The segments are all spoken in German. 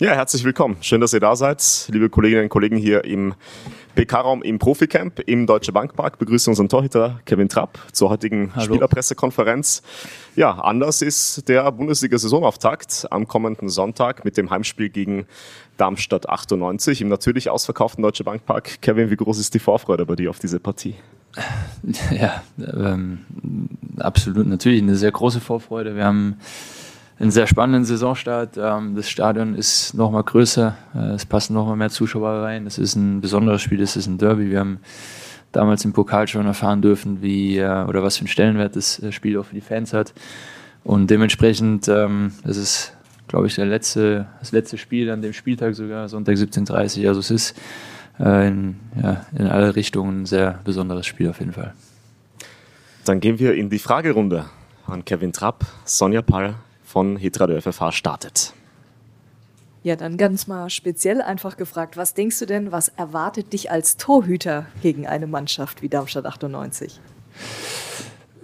Ja, herzlich willkommen. Schön, dass ihr da seid, liebe Kolleginnen und Kollegen hier im PK-Raum im Proficamp im Deutsche Bankpark. Begrüße unseren Torhüter Kevin Trapp zur heutigen Spielerpressekonferenz. Ja, anders ist der Bundesliga-Saisonauftakt am kommenden Sonntag mit dem Heimspiel gegen Darmstadt 98 im natürlich ausverkauften Deutsche Bankpark. Kevin, wie groß ist die Vorfreude bei dir auf diese Partie? Ja, absolut, natürlich eine sehr große Vorfreude. Wir haben einen sehr spannenden Saisonstart. Das Stadion ist nochmal größer, es passen nochmal mehr Zuschauer rein. Es ist ein besonderes Spiel, es ist ein Derby. Wir haben damals im Pokal schon erfahren dürfen, wie oder was für einen Stellenwert das Spiel auch für die Fans hat. Und dementsprechend, es ist, glaube ich, das letzte Spiel an dem Spieltag sogar, Sonntag 17:30 Uhr. Also es ist in alle Richtungen ein sehr besonderes Spiel auf jeden Fall. Dann gehen wir in die Fragerunde an Kevin Trapp, Sonja Pall von Hitradio FFH startet. Ja, dann ganz mal speziell einfach gefragt, was denkst du denn, was erwartet dich als Torhüter gegen eine Mannschaft wie Darmstadt 98?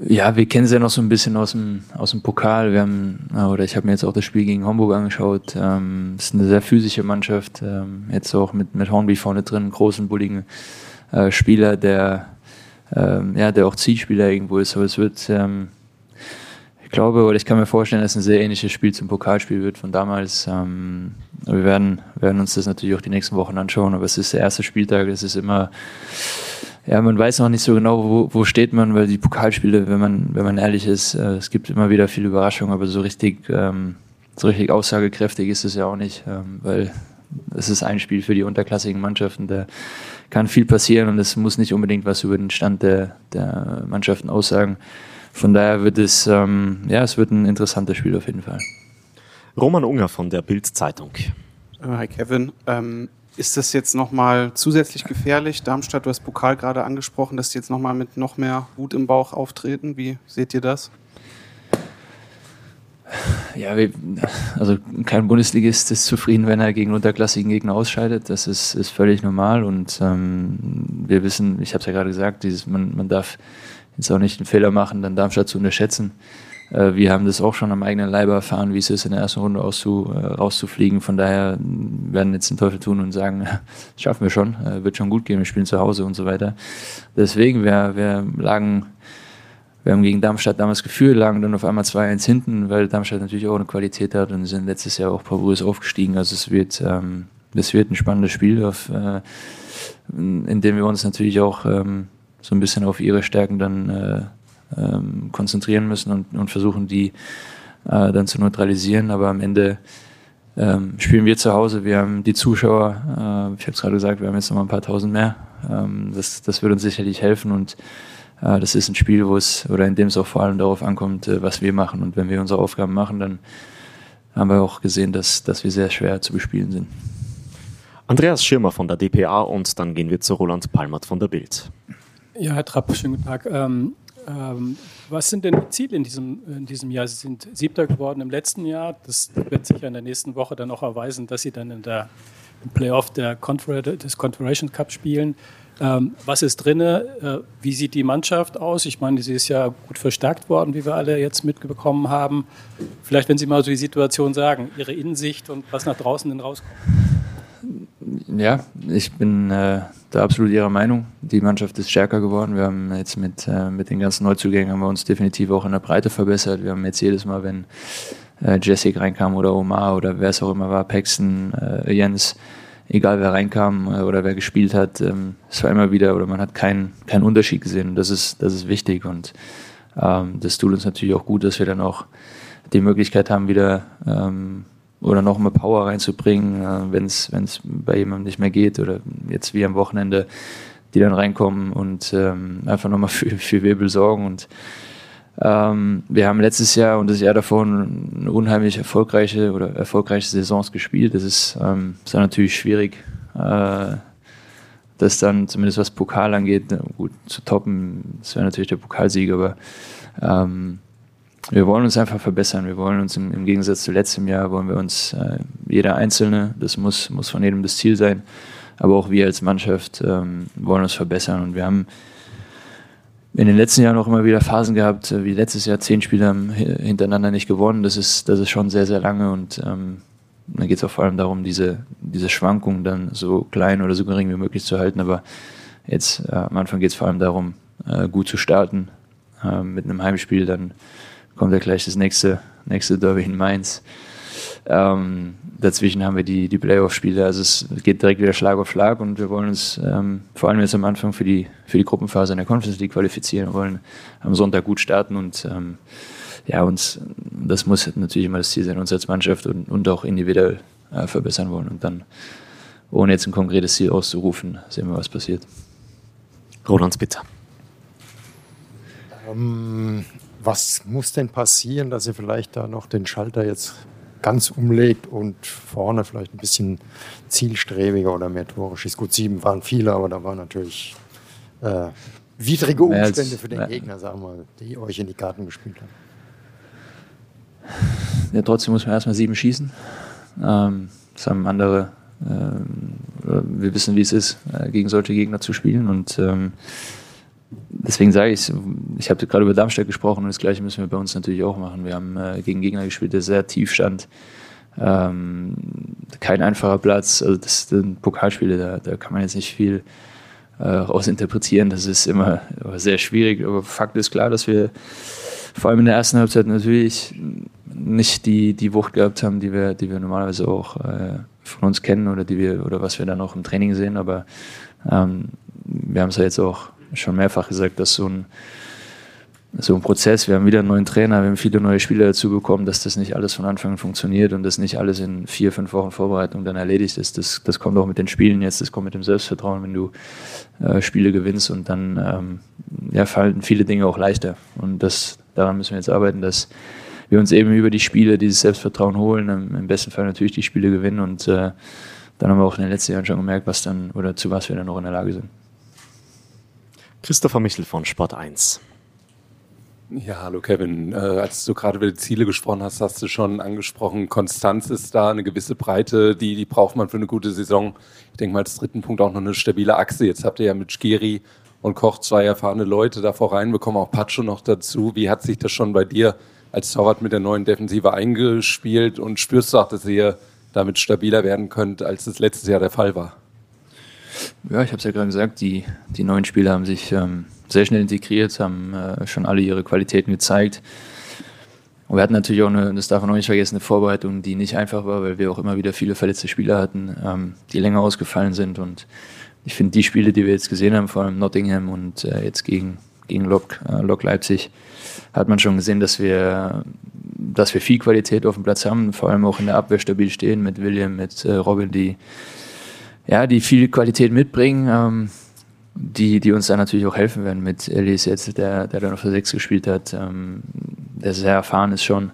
Ja, wir kennen es ja noch so ein bisschen aus dem Pokal. Ich habe mir jetzt auch das Spiel gegen Homburg angeschaut. Es ist eine sehr physische Mannschaft, jetzt auch mit Hornby vorne drin, einen großen, bulligen Spieler, der auch Zielspieler irgendwo ist. Aber es wird... ich kann mir vorstellen, dass es ein sehr ähnliches Spiel zum Pokalspiel wird von damals. Wir werden uns das natürlich auch die nächsten Wochen anschauen, aber es ist der erste Spieltag, es ist immer, ja, man weiß noch nicht so genau, wo steht man, weil die Pokalspiele, wenn man ehrlich ist, es gibt immer wieder viele Überraschungen, aber so richtig aussagekräftig ist es ja auch nicht, weil es ist ein Spiel für die unterklassigen Mannschaften, da kann viel passieren und es muss nicht unbedingt was über den Stand der Mannschaften aussagen. Von daher wird es wird ein interessantes Spiel auf jeden Fall. Roman Unger von der Bild-Zeitung. Hi Kevin, ist das jetzt nochmal zusätzlich gefährlich? Darmstadt, du hast Pokal gerade angesprochen, dass die jetzt nochmal mit noch mehr Wut im Bauch auftreten. Wie seht ihr das? Ja, also kein Bundesligist ist zufrieden, wenn er gegen unterklassigen Gegner ausscheidet. Das ist völlig normal und wir wissen, ich habe es ja gerade gesagt, man darf jetzt auch nicht einen Fehler machen, dann Darmstadt zu unterschätzen. Wir haben das auch schon am eigenen Leibe erfahren, wie es ist, in der ersten Runde rauszufliegen. Von daher werden jetzt den Teufel tun und sagen, das schaffen wir schon, wird schon gut gehen, wir spielen zu Hause und so weiter. Deswegen, wir haben gegen Darmstadt damals geführt, lagen dann auf einmal 2-1 hinten, weil Darmstadt natürlich auch eine Qualität hat und sind letztes Jahr auch bravourös aufgestiegen. Also es wird ein spannendes Spiel, in dem wir uns natürlich auch... so ein bisschen auf ihre Stärken dann konzentrieren müssen und versuchen, die dann zu neutralisieren. Aber am Ende spielen wir zu Hause, wir haben die Zuschauer, ich habe es gerade gesagt, wir haben jetzt noch mal ein paar Tausend mehr. Das wird uns sicherlich helfen und das ist ein Spiel, in dem es auch vor allem darauf ankommt, was wir machen. Und wenn wir unsere Aufgaben machen, dann haben wir auch gesehen, dass wir sehr schwer zu bespielen sind. Andreas Schirmer von der dpa und dann gehen wir zu Roland Palmert von der Bild. Ja, Herr Trapp, schönen guten Tag. Was sind denn die Ziele in diesem Jahr? Sie sind Siebter geworden im letzten Jahr. Das wird sich ja in der nächsten Woche dann auch erweisen, dass Sie dann im Playoff des Confederation Cup spielen. Was ist drin? Wie sieht die Mannschaft aus? Ich meine, sie ist ja gut verstärkt worden, wie wir alle jetzt mitbekommen haben. Vielleicht, wenn Sie mal so die Situation sagen, Ihre Innensicht und was nach draußen denn rauskommt. Ja, ich bin da absolut Ihrer Meinung. Die Mannschaft ist stärker geworden. Wir haben jetzt mit den ganzen Neuzugängen haben wir uns definitiv auch in der Breite verbessert. Wir haben jetzt jedes Mal, wenn Jessic reinkam oder Omar oder wer es auch immer war, Paxton, Jens, egal wer reinkam oder wer gespielt hat, es war immer wieder, oder man hat keinen Unterschied gesehen. Das ist wichtig und das tut uns natürlich auch gut, dass wir dann auch die Möglichkeit haben, wieder oder noch mal Power reinzubringen, wenn es bei jemandem nicht mehr geht oder jetzt wie am Wochenende, die dann reinkommen und einfach noch mal für Wirbel sorgen. Und wir haben letztes Jahr und das Jahr davor eine unheimlich erfolgreiche Saisons gespielt. Das ist dann natürlich schwierig, das dann zumindest was Pokal angeht, gut zu toppen. Das wäre natürlich der Pokalsieg, aber wir wollen uns einfach verbessern. Wir wollen uns im Gegensatz zu letztem Jahr, jeder Einzelne, das muss von jedem das Ziel sein, aber auch wir als Mannschaft wollen uns verbessern. Und wir haben in den letzten Jahren auch immer wieder Phasen gehabt, wie letztes Jahr 10 Spieler hintereinander nicht gewonnen. Das ist schon sehr, sehr lange und dann geht es auch vor allem darum, diese Schwankungen dann so klein oder so gering wie möglich zu halten. Aber jetzt am Anfang geht es vor allem darum, gut zu starten mit einem Heimspiel. Dann kommt ja gleich das nächste Derby in Mainz. Dazwischen haben wir die Playoff-Spiele. Also es geht direkt wieder Schlag auf Schlag und wir wollen uns vor allem jetzt am Anfang für die Gruppenphase in der Conference League qualifizieren. Wir wollen am Sonntag gut starten und das muss natürlich immer das Ziel sein, uns als Mannschaft und auch individuell verbessern wollen. Und dann, ohne jetzt ein konkretes Ziel auszurufen, sehen wir, was passiert. Roland Spitzer. Was muss denn passieren, dass ihr vielleicht da noch den Schalter jetzt ganz umlegt und vorne vielleicht ein bisschen zielstrebiger oder mehr Tore schießt? Gut, 7 waren viele, aber da waren natürlich widrige Umstände für den Gegner, sagen wir mal, die euch in die Karten gespielt haben. Ja, trotzdem muss man erstmal 7 schießen. Das haben andere, wir wissen, wie es ist, gegen solche Gegner zu spielen. Und deswegen sage ich habe gerade über Darmstadt gesprochen und das Gleiche müssen wir bei uns natürlich auch machen. Wir haben gegen Gegner gespielt, der sehr tief stand. Kein einfacher Platz. Also das sind Pokalspiele, da kann man jetzt nicht viel rausinterpretieren. Das ist immer sehr schwierig. Aber Fakt ist klar, dass wir vor allem in der ersten Halbzeit natürlich nicht die Wucht gehabt haben, die wir normalerweise auch von uns kennen oder was wir dann auch im Training sehen. Aber wir haben es ja jetzt auch schon mehrfach gesagt, dass so ein Prozess, wir haben wieder einen neuen Trainer, wir haben viele neue Spieler dazu bekommen, dass das nicht alles von Anfang an funktioniert und dass nicht alles in 4-5 Wochen Vorbereitung dann erledigt ist. Das kommt auch mit den Spielen jetzt, das kommt mit dem Selbstvertrauen, wenn du Spiele gewinnst und dann fallen viele Dinge auch leichter. Und daran müssen wir jetzt arbeiten, dass wir uns eben über die Spiele dieses Selbstvertrauen holen, im besten Fall natürlich die Spiele gewinnen und dann haben wir auch in den letzten Jahren schon gemerkt, was dann oder zu was wir dann noch in der Lage sind. Christopher Michel von Sport 1. Ja, hallo Kevin. Als du gerade über die Ziele gesprochen hast, hast du schon angesprochen, Konstanz ist da, eine gewisse Breite, die braucht man für eine gute Saison. Ich denke mal als dritten Punkt auch noch eine stabile Achse. Jetzt habt ihr ja mit Skiri und Koch 2 erfahrene Leute davor reinbekommen, auch Pacho noch dazu. Wie hat sich das schon bei dir als Torwart mit der neuen Defensive eingespielt und spürst du auch, dass ihr damit stabiler werden könnt, als es letztes Jahr der Fall war? Ja, ich habe es ja gerade gesagt, die neuen Spieler haben sich sehr schnell integriert, haben schon alle ihre Qualitäten gezeigt. Und wir hatten natürlich auch das darf man auch nicht vergessen, eine Vorbereitung, die nicht einfach war, weil wir auch immer wieder viele verletzte Spieler hatten, die länger ausgefallen sind. Und ich finde, die Spiele, die wir jetzt gesehen haben, vor allem Nottingham und jetzt gegen Lok Leipzig, hat man schon gesehen, dass wir viel Qualität auf dem Platz haben, vor allem auch in der Abwehr stabil stehen mit William, mit Robin, die viel Qualität mitbringen, die uns dann natürlich auch helfen werden mit Elis jetzt, der dann auf der 6 gespielt hat, der sehr erfahren ist schon,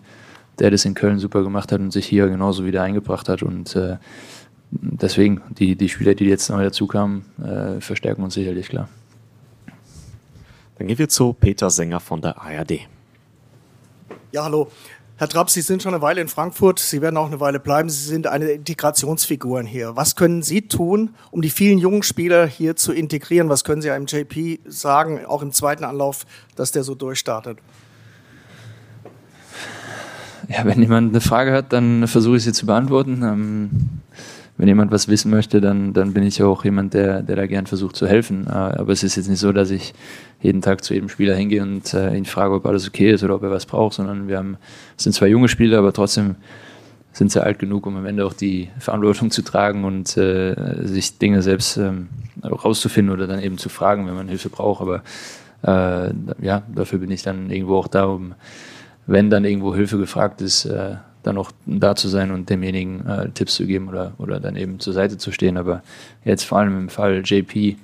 der das in Köln super gemacht hat und sich hier genauso wieder eingebracht hat und deswegen, die Spieler, die jetzt neu dazukamen, verstärken uns sicherlich, klar. Dann gehen wir zu Peter Sänger von der ARD. Ja, hallo. Herr Trapp, Sie sind schon eine Weile in Frankfurt, Sie werden auch eine Weile bleiben. Sie sind eine der Integrationsfiguren hier. Was können Sie tun, um die vielen jungen Spieler hier zu integrieren? Was können Sie einem JP sagen, auch im zweiten Anlauf, dass der so durchstartet? Ja, wenn jemand eine Frage hat, dann versuche ich sie zu beantworten. Wenn jemand was wissen möchte, dann bin ich auch jemand, der da gern versucht zu helfen. Aber es ist jetzt nicht so, dass ich jeden Tag zu jedem Spieler hingehe und ihn frage, ob alles okay ist oder ob er was braucht, sondern es sind zwar junge Spieler, aber trotzdem sind sie alt genug, um am Ende auch die Verantwortung zu tragen und sich Dinge selbst rauszufinden oder dann eben zu fragen, wenn man Hilfe braucht. Aber dafür bin ich dann irgendwo auch da, um, wenn dann irgendwo Hilfe gefragt ist, dann auch da zu sein und demjenigen Tipps zu geben oder dann eben zur Seite zu stehen. Aber jetzt vor allem im Fall JP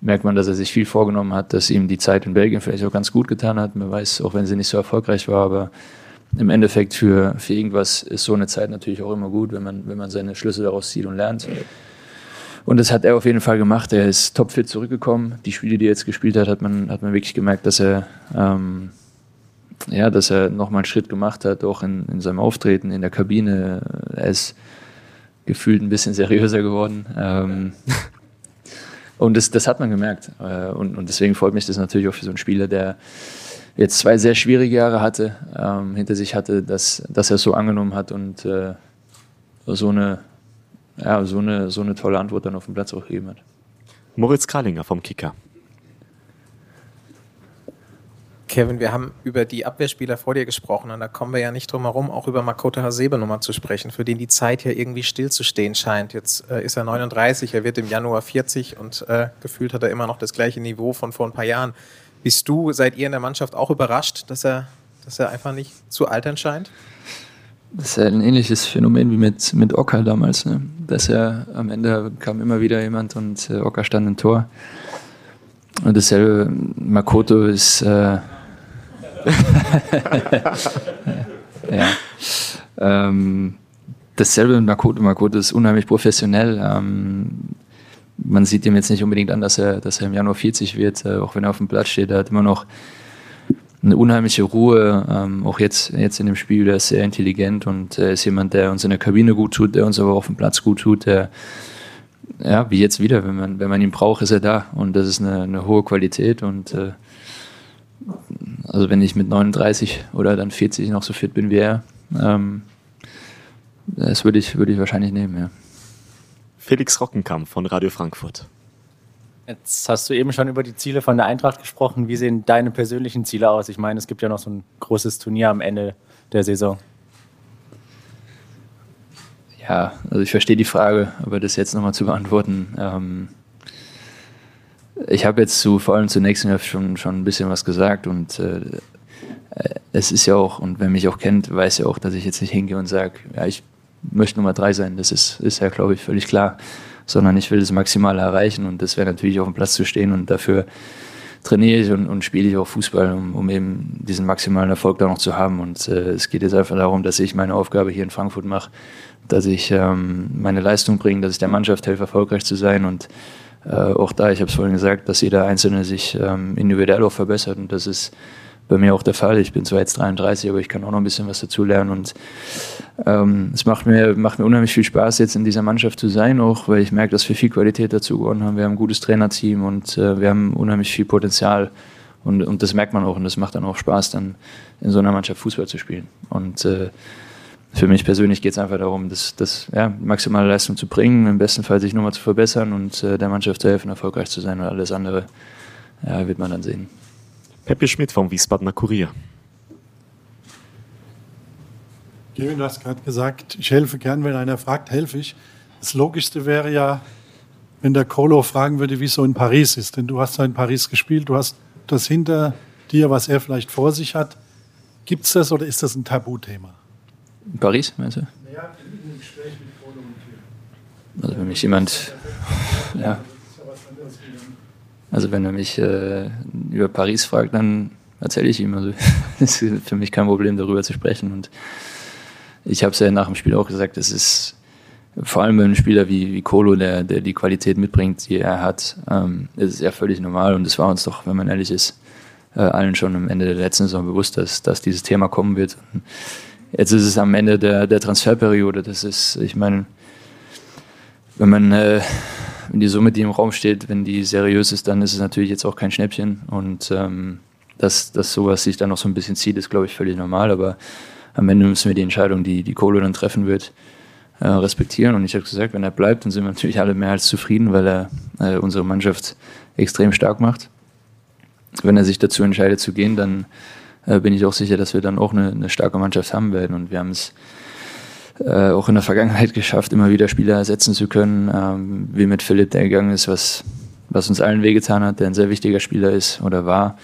merkt man, dass er sich viel vorgenommen hat, dass ihm die Zeit in Belgien vielleicht auch ganz gut getan hat. Man weiß, auch wenn sie nicht so erfolgreich war, aber im Endeffekt für irgendwas ist so eine Zeit natürlich auch immer gut, wenn man seine Schlüsse daraus zieht und lernt. Und das hat er auf jeden Fall gemacht. Er ist topfit zurückgekommen. Die Spiele, die er jetzt gespielt hat, hat man wirklich gemerkt, dass er dass er nochmal einen Schritt gemacht hat, auch in seinem Auftreten, in der Kabine. Er ist gefühlt ein bisschen seriöser geworden. Und das hat man gemerkt. Und deswegen freut mich das natürlich auch für so einen Spieler, der jetzt 2 sehr schwierige Jahre hatte, hinter sich hatte, dass er es so angenommen hat und so eine tolle Antwort dann auf dem Platz auch gegeben hat. Moritz Kralinger vom Kicker. Kevin, wir haben über die Abwehrspieler vor dir gesprochen und da kommen wir ja nicht drum herum, auch über Makoto Hasebe nochmal zu sprechen, für den die Zeit ja irgendwie stillzustehen scheint. Jetzt ist er 39, er wird im Januar 40 und gefühlt hat er immer noch das gleiche Niveau von vor ein paar Jahren. Bist du, seid ihr in der Mannschaft auch überrascht, dass er einfach nicht zu altern scheint? Das ist ja ein ähnliches Phänomen wie mit Oka damals, ne? Dass er am Ende kam immer wieder jemand und Oka stand im Tor. Und dasselbe, Makoto ist ja. Dasselbe mit Makoto. Makoto ist unheimlich professionell. Man sieht ihm jetzt nicht unbedingt an, dass er im Januar 40 wird, auch wenn er auf dem Platz steht. Er hat immer noch eine unheimliche Ruhe, auch jetzt in dem Spiel. Der ist sehr intelligent und ist jemand, der uns in der Kabine gut tut, der uns aber auch auf dem Platz gut tut. Der, ja, wie jetzt wieder, wenn man ihn braucht, ist er da. Und das ist eine hohe Qualität. Und also wenn ich mit 39 oder dann 40 noch so fit bin wie er, das würde ich wahrscheinlich nehmen, ja. Felix Rockenkamp von Radio Frankfurt. Jetzt hast du eben schon über die Ziele von der Eintracht gesprochen. Wie sehen deine persönlichen Ziele aus? Ich meine, es gibt ja noch so ein großes Turnier am Ende der Saison. Ja, also ich verstehe die Frage, aber das jetzt nochmal zu beantworten. Ich habe jetzt vor allem zu nächsten Jahr schon ein bisschen was gesagt und es ist ja auch, und wer mich auch kennt, weiß ja auch, dass ich jetzt nicht hingehe und sage, ja, ich möchte Nummer 3 sein, das ist ja, glaube ich, völlig klar, sondern ich will das Maximale erreichen und das wäre natürlich auf dem Platz zu stehen und dafür trainiere ich und spiele ich auch Fußball, um eben diesen maximalen Erfolg da noch zu haben und es geht jetzt einfach darum, dass ich meine Aufgabe hier in Frankfurt mache, dass ich meine Leistung bringe, dass ich der Mannschaft helfe, erfolgreich zu sein und auch da, ich habe es vorhin gesagt, dass jeder Einzelne sich individuell auch verbessert und das ist bei mir auch der Fall. Ich bin zwar jetzt 33, aber ich kann auch noch ein bisschen was dazulernen und es macht mir unheimlich viel Spaß, jetzt in dieser Mannschaft zu sein, auch weil ich merke, dass wir viel Qualität dazu gewonnen haben. Wir haben ein gutes Trainerteam und wir haben unheimlich viel Potenzial und das merkt man auch und das macht dann auch Spaß, dann in so einer Mannschaft Fußball zu spielen. Und für mich persönlich geht es einfach darum, das maximale Leistung zu bringen, im besten Fall sich nochmal zu verbessern und der Mannschaft zu helfen, erfolgreich zu sein und alles andere wird man dann sehen. Peppe Schmidt vom Wiesbadener Kurier. Kevin, du hast gerade gesagt, ich helfe gern, wenn einer fragt, helfe ich. Das Logischste wäre ja, wenn der Kolo fragen würde, wie es so in Paris ist. Denn du hast ja in Paris gespielt, du hast das hinter dir, was er vielleicht vor sich hat. Gibt es das oder ist das ein Tabuthema? In Paris, meinst du? Naja, in einem Gespräch mit Kolo und Tür. Also wenn mich jemand... ja. Also wenn er mich über Paris fragt, dann erzähle ich ihm. Also es ist für mich kein Problem, darüber zu sprechen. Und ich habe es ja nach dem Spiel auch gesagt, es ist vor allem bei einem Spieler wie Kolo, der die Qualität mitbringt, die er hat, ist es ja völlig normal. Und es war uns doch, wenn man ehrlich ist, allen schon am Ende der letzten Saison bewusst, dass dieses Thema kommen wird. Und jetzt ist es am Ende der Transferperiode. Das ist, ich meine, wenn man... wenn die Summe, die im Raum steht, wenn die seriös ist, dann ist es natürlich jetzt auch kein Schnäppchen. Und dass sowas sich dann noch so ein bisschen zieht, ist, glaube ich, völlig normal. Aber am Ende müssen wir die Entscheidung, die Kolo dann treffen wird, respektieren. Und ich habe gesagt, wenn er bleibt, dann sind wir natürlich alle mehr als zufrieden, weil er unsere Mannschaft extrem stark macht. Wenn er sich dazu entscheidet zu gehen, dann bin ich auch sicher, dass wir dann auch eine starke Mannschaft haben werden. Und wir haben es auch in der Vergangenheit geschafft, immer wieder Spieler ersetzen zu können, wie mit Philipp, der gegangen ist, was uns allen wehgetan hat, der ein sehr wichtiger Spieler ist oder war.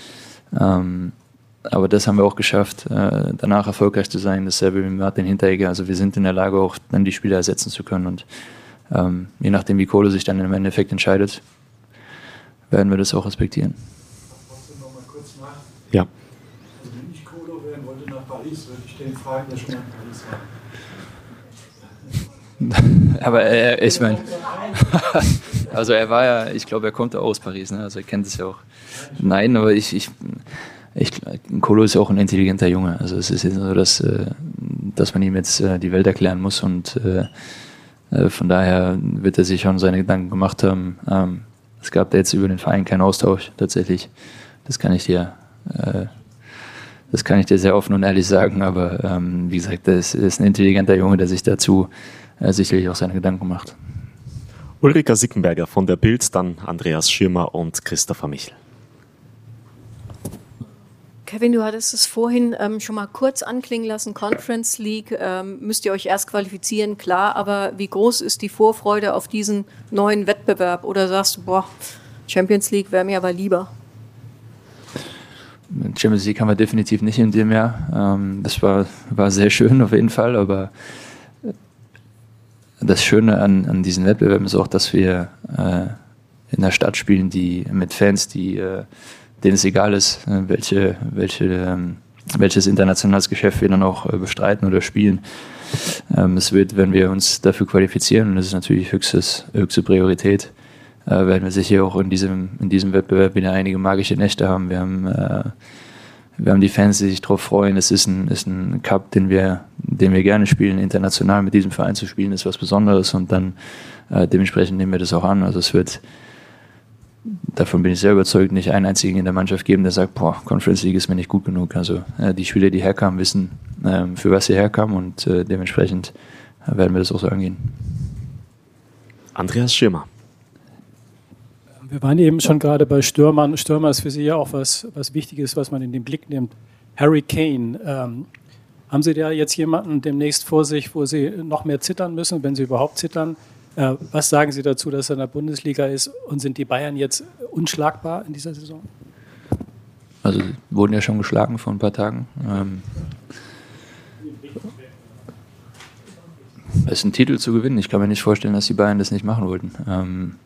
Aber das haben wir auch geschafft, danach erfolgreich zu sein, dasselbe wie Martin Hinteregger. Also wir sind in der Lage, auch dann die Spieler ersetzen zu können und je nachdem, wie Kolo sich dann im Endeffekt entscheidet, werden wir das auch respektieren. Noch mal kurz nach. Ja. Also wenn ich Kolo wäre, wollte nach Paris, würde ich den fragen, der schon mal in Paris war. Aber ich meine, also er war ja, ich glaube, er kommt ja aus Paris, ne? Also er kennt es ja auch. Nein, aber Kolo ist ja auch ein intelligenter Junge. Also es ist jetzt so, dass man ihm jetzt die Welt erklären muss und von daher wird er sich schon seine Gedanken gemacht haben. Es gab da jetzt über den Verein keinen Austausch tatsächlich. Das kann ich dir Das kann ich dir sehr offen und ehrlich sagen, aber wie gesagt, das ist ein intelligenter Junge, der sich dazu sicherlich auch seine Gedanken macht. Ulrika Sickenberger von der BILD, dann Andreas Schirmer und Christopher Michel. Kevin, du hattest es vorhin schon mal kurz anklingen lassen, Conference League, müsst ihr euch erst qualifizieren, klar, aber wie groß ist die Vorfreude auf diesen neuen Wettbewerb? Oder sagst du, boah, Champions League wäre mir aber lieber? Champions League haben wir definitiv nicht in dem Jahr. Das war sehr schön auf jeden Fall, aber das Schöne an diesen Wettbewerben ist auch, dass wir in einer Stadt spielen, die mit Fans, die... denen es egal ist, welches internationales Geschäft wir dann auch bestreiten oder spielen. Es wird, wenn wir uns dafür qualifizieren, und das ist natürlich höchste Priorität, werden wir sicher auch in diesem Wettbewerb wieder einige magische Nächte haben. Wir haben die Fans, die sich darauf freuen. Es ist ein Cup, den wir gerne spielen. International mit diesem Verein zu spielen, ist was Besonderes, und dann dementsprechend nehmen wir das auch an. Also es wird, davon bin ich sehr überzeugt, nicht einen einzigen in der Mannschaft geben, der sagt, boah, Conference League ist mir nicht gut genug. Also die Spieler, die herkamen, wissen, für was sie herkamen, und dementsprechend werden wir das auch so angehen. Andreas Schirmer. Wir waren eben schon gerade bei Stürmern. Stürmer ist für Sie ja auch was Wichtiges, was man in den Blick nimmt. Harry Kane, haben Sie da jetzt jemanden demnächst vor sich, wo Sie noch mehr zittern müssen, wenn Sie überhaupt zittern? Was sagen Sie dazu, dass er in der Bundesliga ist, und sind die Bayern jetzt unschlagbar in dieser Saison? Also wurden ja schon geschlagen vor ein paar Tagen. Es ist ein Titel zu gewinnen. Ich kann mir nicht vorstellen, dass die Bayern das nicht machen wollten.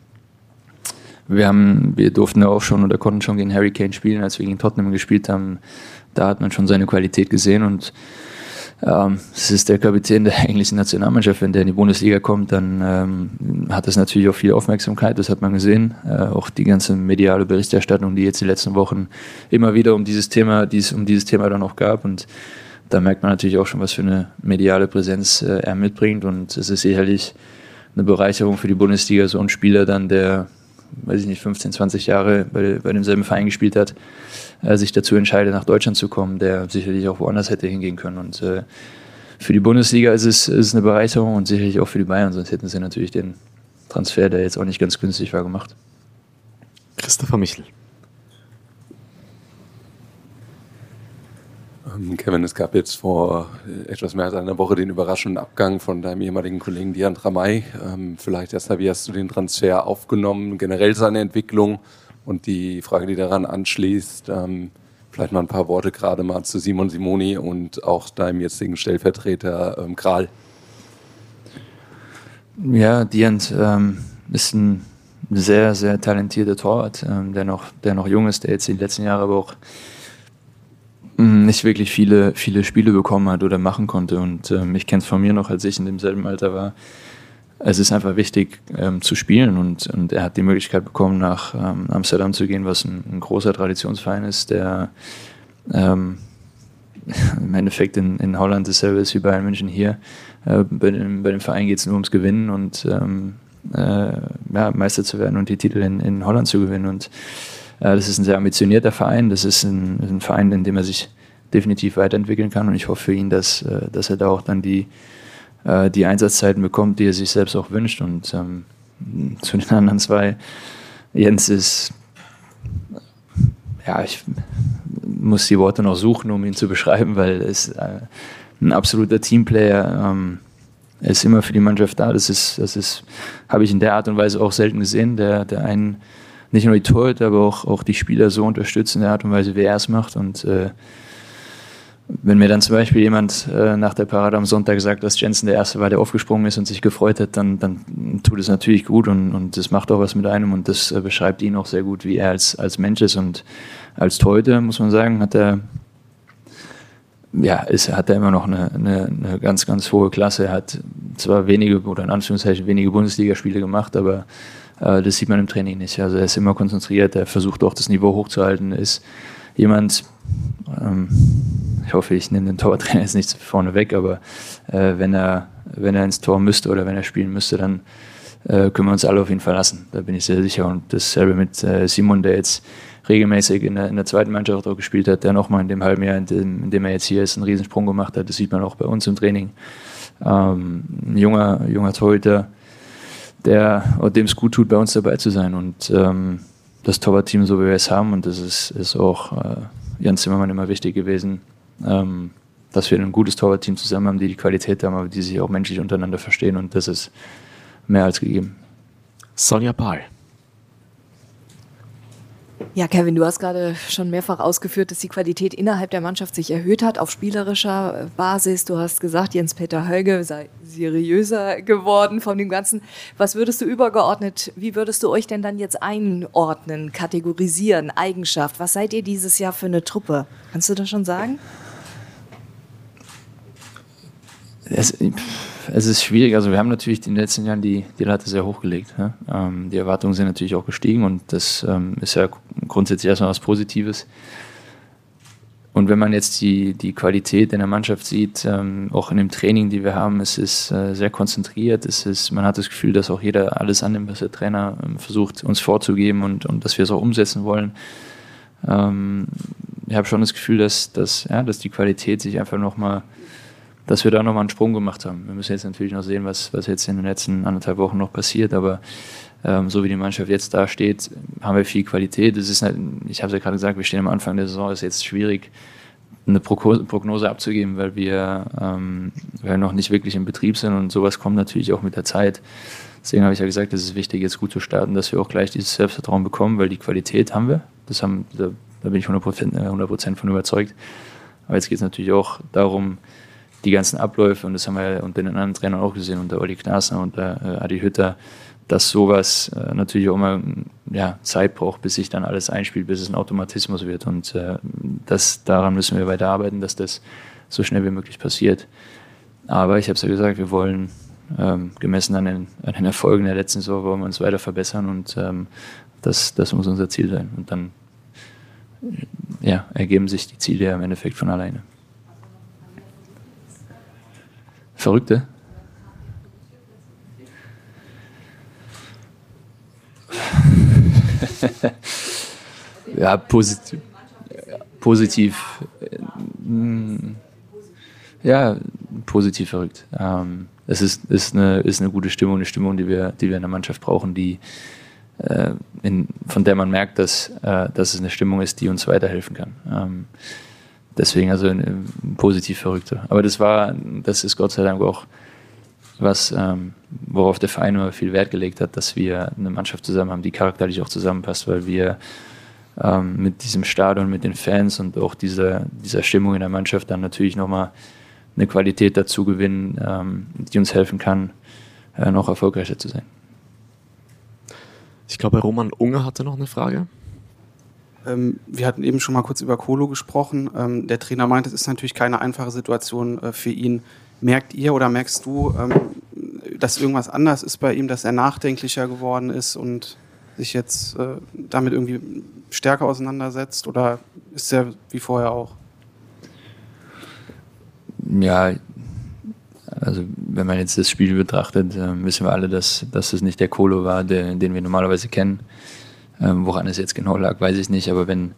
Wir durften ja auch schon oder konnten schon gegen Harry Kane spielen, als wir gegen Tottenham gespielt haben. Da hat man schon seine Qualität gesehen, und es ist der Kapitän der englischen Nationalmannschaft. Wenn der in die Bundesliga kommt, dann hat das natürlich auch viel Aufmerksamkeit, das hat man gesehen. Auch die ganze mediale Berichterstattung, die jetzt die letzten Wochen immer wieder um dieses Thema dann auch gab. Und da merkt man natürlich auch schon, was für eine mediale Präsenz er mitbringt. Und es ist sicherlich eine Bereicherung für die Bundesliga, so ein Spieler dann, der, weiß ich nicht, 15, 20 Jahre bei demselben Verein gespielt hat, sich dazu entscheidet, nach Deutschland zu kommen, der sicherlich auch woanders hätte hingehen können. Und für die Bundesliga ist es eine Bereicherung, und sicherlich auch für die Bayern, sonst hätten sie natürlich den Transfer, der jetzt auch nicht ganz günstig war, gemacht. Christopher Michel. Kevin, es gab jetzt vor etwas mehr als einer Woche den überraschenden Abgang von deinem ehemaligen Kollegen Diant Ramey. Vielleicht erstmal, wie hast du den Transfer aufgenommen, generell seine Entwicklung, und die Frage, die daran anschließt, vielleicht mal ein paar Worte gerade mal zu Simon Simoni und auch deinem jetzigen Stellvertreter Kral. Ja, Diant ist ein sehr, sehr talentierter Torwart, der noch jung ist, der jetzt in den letzten Jahren aber auch nicht wirklich viele Spiele bekommen hat oder machen konnte. Und ich kenne es von mir noch, als ich in demselben Alter war. Es ist einfach wichtig zu spielen, und er hat die Möglichkeit bekommen, nach Amsterdam zu gehen, was ein großer Traditionsverein ist, der im Endeffekt in Holland dasselbe ist wie Bayern München hier. Bei dem Verein geht es nur ums Gewinnen und Meister zu werden und die Titel in Holland zu gewinnen. Und das ist ein sehr ambitionierter Verein. Das ist ein Verein, in dem er sich definitiv weiterentwickeln kann. Und ich hoffe für ihn, dass er da auch dann die Einsatzzeiten bekommt, die er sich selbst auch wünscht. Und zu den anderen zwei, Jens ist, ja, ich muss die Worte noch suchen, um ihn zu beschreiben, weil er ist ein absoluter Teamplayer. Er ist immer für die Mannschaft da. Das habe ich in der Art und Weise auch selten gesehen, der einen, nicht nur die Torhüter, aber auch die Spieler so unterstützen in der Art und Weise, wie er es macht. Und wenn mir dann zum Beispiel jemand nach der Parade am Sonntag sagt, dass Jensen der Erste war, der aufgesprungen ist und sich gefreut hat, dann tut es natürlich gut, und das macht auch was mit einem, und das beschreibt ihn auch sehr gut, wie er als Mensch ist. Und als Torhüter, muss man sagen, hat er immer noch eine ganz, ganz hohe Klasse. Er hat zwar wenige, oder in Anführungszeichen wenige Bundesligaspiele gemacht, aber das sieht man im Training nicht. Also er ist immer konzentriert, er versucht auch das Niveau hochzuhalten. Er ist jemand, ich hoffe, ich nehme den Torwarttrainer jetzt nicht vorne weg, aber wenn er ins Tor müsste oder wenn er spielen müsste, dann können wir uns alle auf ihn verlassen. Da bin ich sehr sicher. Und dasselbe mit Simon, der jetzt regelmäßig in der zweiten Mannschaft auch gespielt hat, der nochmal in dem halben Jahr, in dem er jetzt hier ist, einen Riesensprung gemacht hat. Das sieht man auch bei uns im Training. Ein junger Torhüter, dem es gut tut, bei uns dabei zu sein. Und das Torwartteam, so wie wir es haben, und das ist auch Jens Zimmermann immer wichtig gewesen, dass wir ein gutes Torwartteam zusammen haben, die Qualität haben, aber die sich auch menschlich untereinander verstehen. Und das ist mehr als gegeben. Sonja Pahl. Ja, Kevin, du hast gerade schon mehrfach ausgeführt, dass die Qualität innerhalb der Mannschaft sich erhöht hat auf spielerischer Basis. Du hast gesagt, Jens-Peter Hölge sei seriöser geworden von dem Ganzen. Was würdest du übergeordnet, wie würdest du euch denn dann jetzt einordnen, kategorisieren, Eigenschaft? Was seid ihr dieses Jahr für eine Truppe? Kannst du das schon sagen? Es ist schwierig. Also wir haben natürlich in den letzten Jahren die Latte sehr hochgelegt. Ja? Die Erwartungen sind natürlich auch gestiegen und das ist ja grundsätzlich erstmal was Positives. Und wenn man jetzt die Qualität in der Mannschaft sieht, auch in dem Training, die wir haben, es ist sehr konzentriert. Man hat das Gefühl, dass auch jeder alles annimmt, was der Trainer versucht, uns vorzugeben und dass wir es auch umsetzen wollen. Ich habe schon das Gefühl, dass die Qualität sich einfach nochmal... dass wir da nochmal einen Sprung gemacht haben. Wir müssen jetzt natürlich noch sehen, was jetzt in den letzten anderthalb Wochen noch passiert, aber so wie die Mannschaft jetzt dasteht, haben wir viel Qualität. Das ist halt, ich habe es ja gerade gesagt, wir stehen am Anfang der Saison, es ist jetzt schwierig, eine Prognose abzugeben, weil wir noch nicht wirklich im Betrieb sind und sowas kommt natürlich auch mit der Zeit. Deswegen habe ich ja gesagt, es ist wichtig, jetzt gut zu starten, dass wir auch gleich dieses Selbstvertrauen bekommen, weil die Qualität haben wir. Da bin ich 100% von überzeugt. Aber jetzt geht es natürlich auch darum, die ganzen Abläufe, und das haben wir ja unter den anderen Trainern auch gesehen, unter Olli Knasner und Adi Hütter, dass sowas natürlich auch immer Zeit braucht, bis sich dann alles einspielt, bis es ein Automatismus wird. Und daran müssen wir weiterarbeiten, dass das so schnell wie möglich passiert. Aber ich habe es ja gesagt, wir wollen gemessen an den Erfolgen der letzten Saison, wollen wir uns weiter verbessern und das muss unser Ziel sein. Und dann ergeben sich die Ziele im Endeffekt von alleine. Verrückte? Ja, positiv. Ja, positiv verrückt. Es ist eine gute Stimmung, die wir in der Mannschaft brauchen, von der man merkt, dass es eine Stimmung ist, die uns weiterhelfen kann. Deswegen also ein positiv Verrückter. Aber das ist Gott sei Dank auch was, worauf der Verein immer viel Wert gelegt hat, dass wir eine Mannschaft zusammen haben, die charakterlich auch zusammenpasst, weil wir mit diesem Stadion, mit den Fans und auch dieser Stimmung in der Mannschaft dann natürlich nochmal eine Qualität dazu gewinnen, die uns helfen kann, noch erfolgreicher zu sein. Ich glaube, Roman Unger hatte noch eine Frage. Wir hatten eben schon mal kurz über Kolo gesprochen. Der Trainer meint, es ist natürlich keine einfache Situation für ihn. Merkt ihr oder merkst du, dass irgendwas anders ist bei ihm, dass er nachdenklicher geworden ist und sich jetzt damit irgendwie stärker auseinandersetzt? Oder ist er wie vorher auch? Ja, also wenn man jetzt das Spiel betrachtet, wissen wir alle, dass es nicht der Kolo war, den wir normalerweise kennen. Woran es jetzt genau lag, weiß ich nicht, aber wenn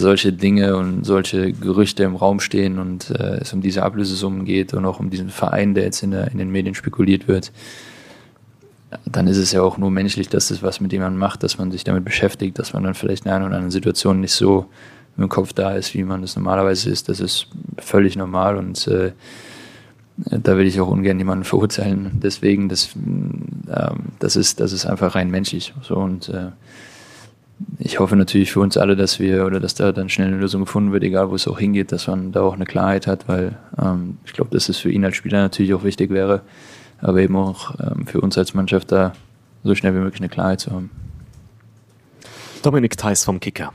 solche Dinge und solche Gerüchte im Raum stehen und es um diese Ablösesummen geht und auch um diesen Verein, der jetzt in den Medien spekuliert wird, dann ist es ja auch nur menschlich, dass das was mit jemandem macht, dass man sich damit beschäftigt, dass man dann vielleicht in der einen oder anderen Situation nicht so im Kopf da ist, wie man das normalerweise ist. Das ist völlig normal und da will ich auch ungern jemanden verurteilen. Deswegen, das ist einfach rein menschlich. So, und ich hoffe natürlich für uns alle, dass da dann schnell eine Lösung gefunden wird, egal wo es auch hingeht, dass man da auch eine Klarheit hat, weil ich glaube, dass es für ihn als Spieler natürlich auch wichtig wäre, aber eben auch für uns als Mannschaft da so schnell wie möglich eine Klarheit zu haben. Dominik Theis vom Kicker.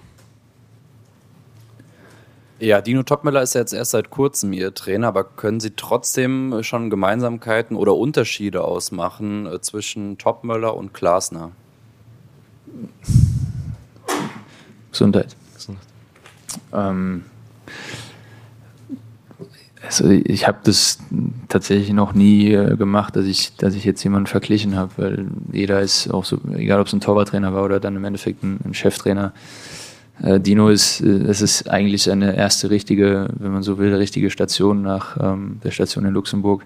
Ja, Dino Topmöller ist ja jetzt erst seit kurzem Ihr Trainer, aber können Sie trotzdem schon Gemeinsamkeiten oder Unterschiede ausmachen zwischen Topmöller und Glasner? Gesundheit. Also ich habe das tatsächlich noch nie gemacht, dass ich jetzt jemanden verglichen habe, weil jeder ist auch so, egal ob es ein Torwarttrainer war oder dann im Endeffekt ein Cheftrainer. Dino ist, es ist eigentlich eine erste richtige, wenn man so will, richtige Station nach der Station in Luxemburg.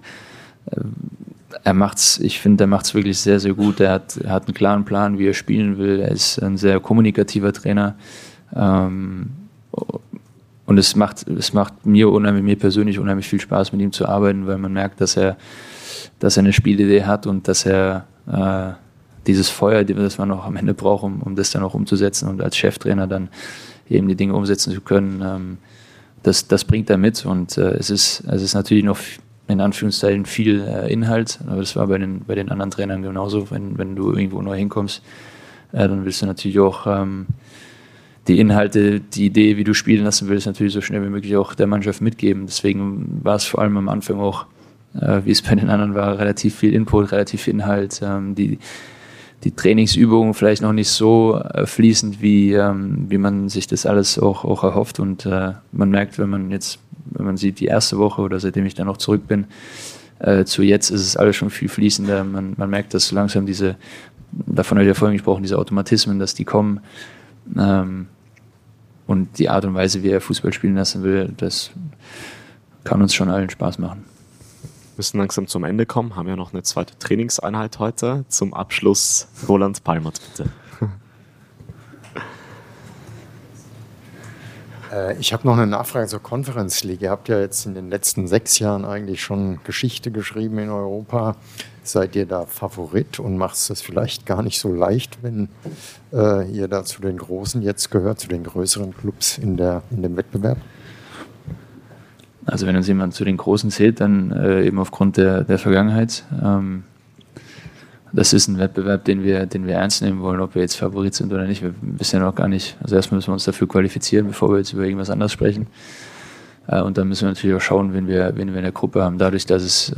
Ich finde, er macht's wirklich sehr, sehr gut. Er hat einen klaren Plan, wie er spielen will. Er ist ein sehr kommunikativer Trainer. Und es macht mir persönlich unheimlich viel Spaß, mit ihm zu arbeiten, weil man merkt, dass er eine Spielidee hat und dass er dieses Feuer, das man noch am Ende braucht, um das dann auch umzusetzen und als Cheftrainer dann eben die Dinge umsetzen zu können, das bringt er mit. Und es ist natürlich noch in Anführungszeichen viel Inhalt, aber das war bei den anderen Trainern genauso. Wenn du irgendwo neu hinkommst, dann willst du natürlich auch die Inhalte, die Idee, wie du spielen lassen willst, natürlich so schnell wie möglich auch der Mannschaft mitgeben. Deswegen war es vor allem am Anfang auch, wie es bei den anderen war, relativ viel Input, relativ viel Inhalt. Die Trainingsübungen vielleicht noch nicht so fließend, wie man sich das alles auch erhofft. Und man merkt, wenn man sieht, die erste Woche oder seitdem ich dann noch zurück bin, zu jetzt ist es alles schon viel fließender. Man merkt, dass langsam davon habe ich ja vorhin gesprochen, diese Automatismen, dass die kommen. Und die Art und Weise, wie er Fußball spielen lassen will, das kann uns schon allen Spaß machen. Wir müssen langsam zum Ende kommen, haben ja noch eine zweite Trainingseinheit heute. Zum Abschluss Roland Palmert, bitte. Ich habe noch eine Nachfrage zur Conference League. Ihr habt ja jetzt in den letzten 6 Jahren eigentlich schon Geschichte geschrieben in Europa. Seid ihr da Favorit und macht es das vielleicht gar nicht so leicht, wenn ihr da zu den Großen jetzt gehört, zu den größeren Clubs in dem Wettbewerb? Also wenn uns jemand zu den Großen zählt, dann eben aufgrund der Vergangenheit. Das ist ein Wettbewerb, den wir ernst nehmen wollen, ob wir jetzt Favorit sind oder nicht. Wir wissen ja noch gar nicht. Also erstmal müssen wir uns dafür qualifizieren, bevor wir jetzt über irgendwas anderes sprechen. Und dann müssen wir natürlich auch schauen, wen wir in der Gruppe haben. Dadurch, dass es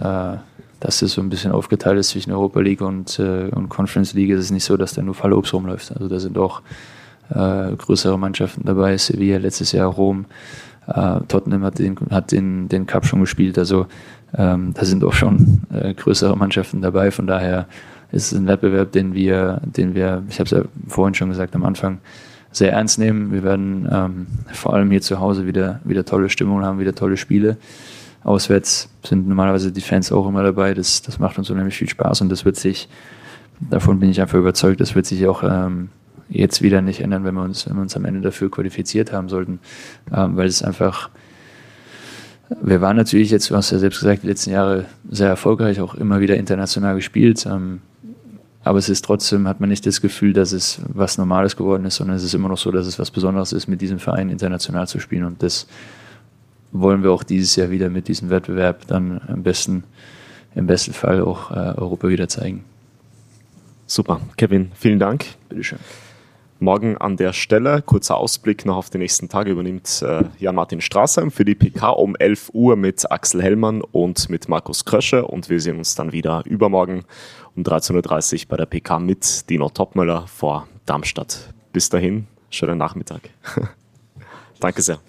so ein bisschen aufgeteilt ist zwischen Europa League und Conference League, ist es nicht so, dass da nur Fallobst rumläuft. Also da sind auch größere Mannschaften dabei. Sevilla, letztes Jahr Rom. Tottenham hat den Cup schon gespielt. Also da sind auch schon größere Mannschaften dabei. Von daher ist es ein Wettbewerb, den wir, ich habe es ja vorhin schon gesagt, am Anfang sehr ernst nehmen. Wir werden vor allem hier zu Hause wieder tolle Stimmung haben, wieder tolle Spiele. Auswärts sind normalerweise die Fans auch immer dabei. Das macht uns unheimlich viel Spaß und das wird sich, davon bin ich einfach überzeugt, das wird sich auch jetzt wieder nicht ändern, wenn wir uns am Ende dafür qualifiziert haben sollten. Weil es einfach, wir waren natürlich jetzt, du hast ja selbst gesagt, die letzten Jahre sehr erfolgreich, auch immer wieder international gespielt. Aber es ist trotzdem, hat man nicht das Gefühl, dass es was Normales geworden ist, sondern es ist immer noch so, dass es was Besonderes ist, mit diesem Verein international zu spielen. Und das wollen wir auch dieses Jahr wieder mit diesem Wettbewerb dann im besten Fall auch Europa wieder zeigen. Super. Kevin, vielen Dank. Bitteschön. Morgen an der Stelle, kurzer Ausblick noch auf die nächsten Tage, übernimmt Jan-Martin Straßmann für die PK um 11 Uhr mit Axel Hellmann und mit Markus Krösche und wir sehen uns dann wieder übermorgen um 13.30 Uhr bei der PK mit Dino Topmöller vor Darmstadt. Bis dahin, schönen Nachmittag. Danke sehr.